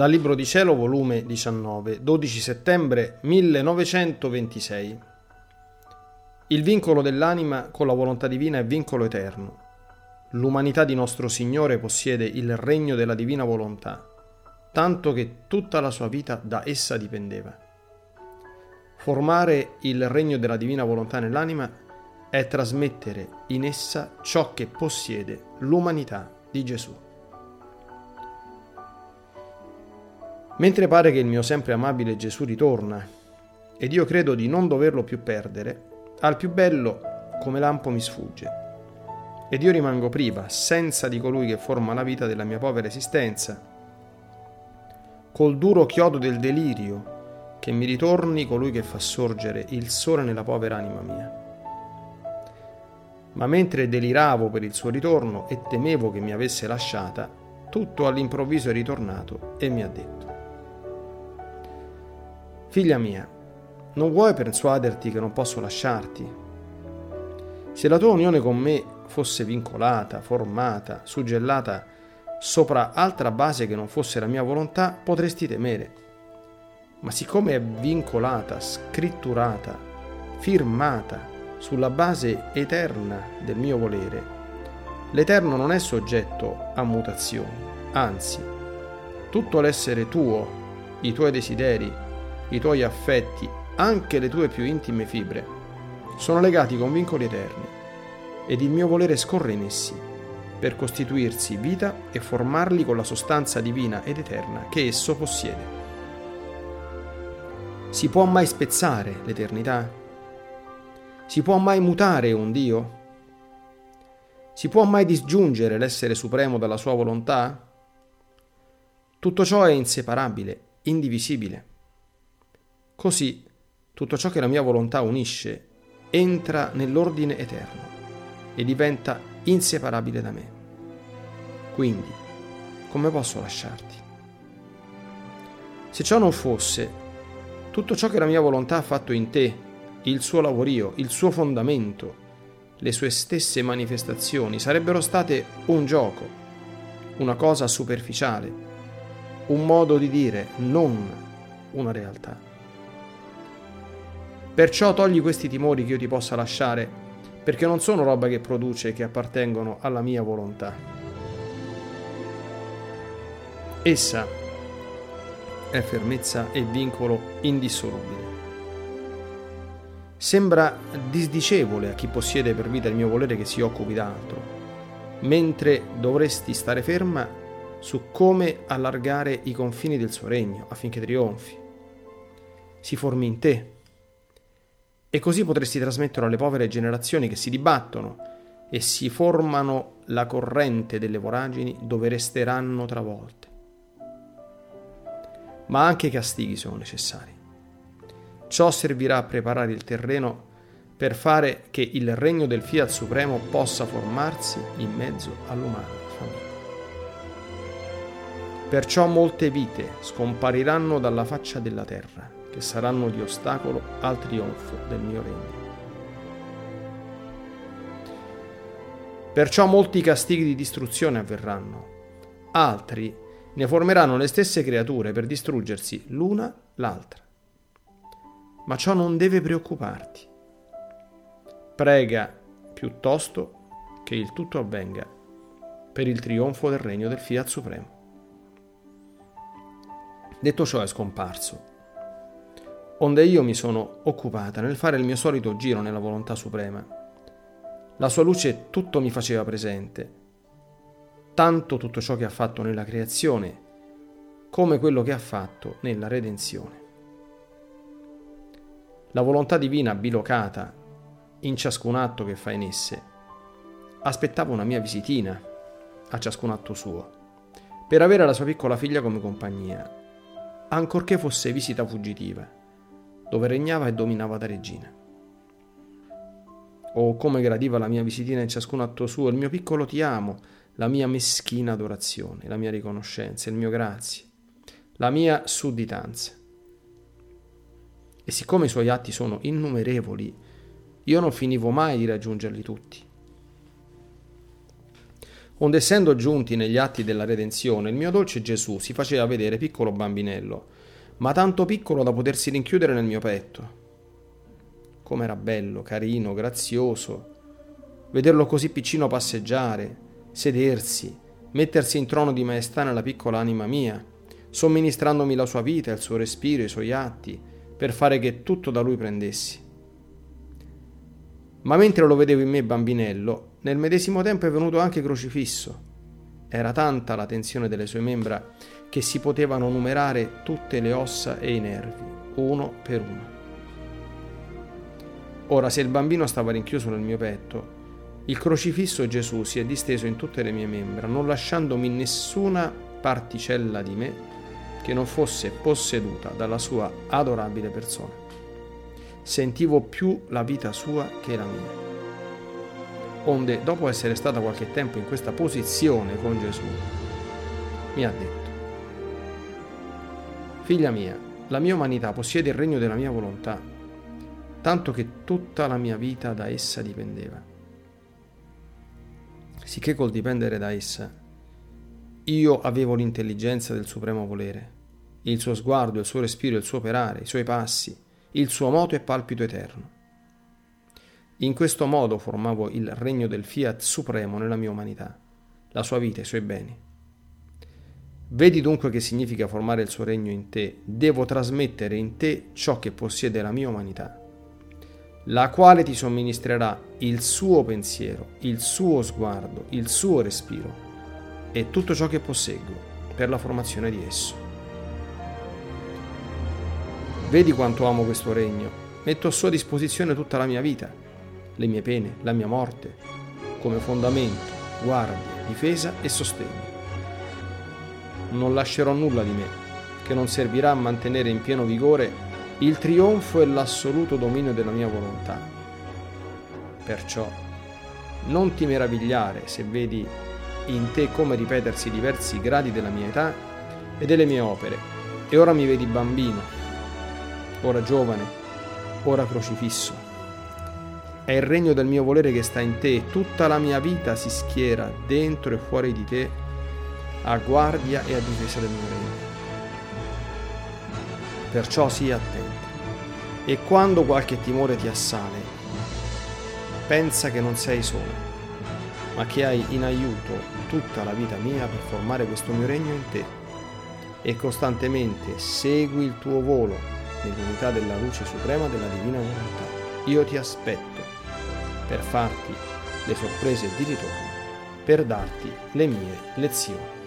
Dal Libro di Cielo, volume 19, 12 settembre 1926. Il vincolo dell'anima con la volontà divina è vincolo eterno. L'umanità di nostro Signore possiede il regno della divina volontà, tanto che tutta la sua vita da essa dipendeva. Formare il regno della divina volontà nell'anima è trasmettere in essa ciò che possiede l'umanità di Gesù. Mentre pare che il mio sempre amabile Gesù ritorna, ed io credo di non doverlo più perdere, al più bello come lampo mi sfugge, ed io rimango priva, senza di colui che forma la vita della mia povera esistenza, col duro chiodo del delirio che mi ritorni colui che fa sorgere il sole nella povera anima mia. Ma mentre deliravo per il suo ritorno e temevo che mi avesse lasciata, tutto all'improvviso è ritornato e mi ha detto: «Figlia mia, non vuoi persuaderti che non posso lasciarti? Se la tua unione con me fosse vincolata, formata, suggellata sopra altra base che non fosse la mia volontà, potresti temere. Ma siccome è vincolata, scritturata, firmata sulla base eterna del mio volere, l'eterno non è soggetto a mutazioni, anzi, tutto l'essere tuo, i tuoi desideri, i tuoi affetti, anche le tue più intime fibre, sono legati con vincoli eterni, ed il mio volere scorre in essi, per costituirsi vita e formarli con la sostanza divina ed eterna che esso possiede. Si può mai spezzare l'eternità? Si può mai mutare un Dio? Si può mai disgiungere l'essere supremo dalla sua volontà? Tutto ciò è inseparabile, indivisibile. Così, tutto ciò che la mia volontà unisce entra nell'ordine eterno e diventa inseparabile da me. Quindi, come posso lasciarti? Se ciò non fosse, tutto ciò che la mia volontà ha fatto in te, il suo lavorio, il suo fondamento, le sue stesse manifestazioni, sarebbero state un gioco, una cosa superficiale, un modo di dire, non una realtà. Perciò togli questi timori che io ti possa lasciare, perché non sono roba che produce, che appartengono alla mia volontà. Essa è fermezza e vincolo indissolubile. Sembra disdicevole a chi possiede per vita il mio volere che si occupi d'altro, mentre dovresti stare ferma su come allargare i confini del suo regno affinché trionfi, si formi in te. E così potresti trasmettere alle povere generazioni che si dibattono e si formano la corrente delle voragini dove resteranno travolte. Ma anche i castighi sono necessari. Ciò servirà a preparare il terreno per fare che il regno del Fiat Supremo possa formarsi in mezzo all'umana famiglia. Perciò molte vite scompariranno dalla faccia della terra, che saranno di ostacolo al trionfo del mio regno. Perciò molti castighi di distruzione avverranno, altri ne formeranno le stesse creature per distruggersi l'una l'altra. Ma ciò non deve preoccuparti. Prega piuttosto che il tutto avvenga per il trionfo del regno del Fiat Supremo. Detto ciò, è scomparso, onde io mi sono occupata nel fare il mio solito giro nella volontà suprema. La sua luce tutto mi faceva presente, tanto tutto ciò che ha fatto nella creazione, come quello che ha fatto nella redenzione. La volontà divina bilocata in ciascun atto che fa in esse aspettava una mia visitina a ciascun atto suo, per avere la sua piccola figlia come compagnia, ancorché fosse visita fuggitiva, dove regnava e dominava da regina. Oh, come gradiva la mia visitina in ciascun atto suo, il mio piccolo ti amo, la mia meschina adorazione, la mia riconoscenza, il mio grazie, la mia sudditanza. E siccome i suoi atti sono innumerevoli, io non finivo mai di raggiungerli tutti. Onde essendo giunti negli atti della redenzione, il mio dolce Gesù si faceva vedere piccolo bambinello, ma tanto piccolo da potersi rinchiudere nel mio petto. Com'era bello, carino, grazioso, vederlo così piccino passeggiare, sedersi, mettersi in trono di maestà nella piccola anima mia, somministrandomi la sua vita, il suo respiro, i suoi atti, per fare che tutto da lui prendessi. Ma mentre lo vedevo in me bambinello, nel medesimo tempo è venuto anche crocifisso. Era tanta la tensione delle sue membra che si potevano numerare tutte le ossa e i nervi, uno per uno. Ora, se il bambino stava rinchiuso nel mio petto, il crocifisso Gesù si è disteso in tutte le mie membra, non lasciandomi nessuna particella di me che non fosse posseduta dalla sua adorabile persona. Sentivo più la vita sua che la mia. Onde, dopo essere stata qualche tempo in questa posizione con Gesù, mi ha detto: «Figlia mia, la mia umanità possiede il regno della mia volontà, tanto che tutta la mia vita da essa dipendeva. Sicché col dipendere da essa, io avevo l'intelligenza del supremo volere, il suo sguardo, il suo respiro, il suo operare, i suoi passi, il suo moto e palpito eterno. In questo modo formavo il regno del Fiat supremo nella mia umanità, la sua vita e i suoi beni. Vedi dunque che significa formare il suo regno in te. Devo trasmettere in te ciò che possiede la mia umanità, la quale ti somministrerà il suo pensiero, il suo sguardo, il suo respiro e tutto ciò che posseggo per la formazione di esso. Vedi quanto amo questo regno. Metto a sua disposizione tutta la mia vita, le mie pene, la mia morte, come fondamento, guardia, difesa e sostegno. Non lascerò nulla di me che non servirà a mantenere in pieno vigore il trionfo e l'assoluto dominio della mia volontà. Perciò non ti meravigliare se vedi in te come ripetersi diversi gradi della mia età e delle mie opere. E ora mi vedi bambino, ora giovane, ora crocifisso. È il regno del mio volere che sta in te, tutta la mia vita si schiera dentro e fuori di te a guardia e a difesa del mio regno. Perciò sii attento e quando qualche timore ti assale, pensa che non sei solo, ma che hai in aiuto tutta la vita mia per formare questo mio regno in te e costantemente segui il tuo volo nell'unità della luce suprema della divina volontà. Io ti aspetto per farti le sorprese di ritorno, per darti le mie lezioni».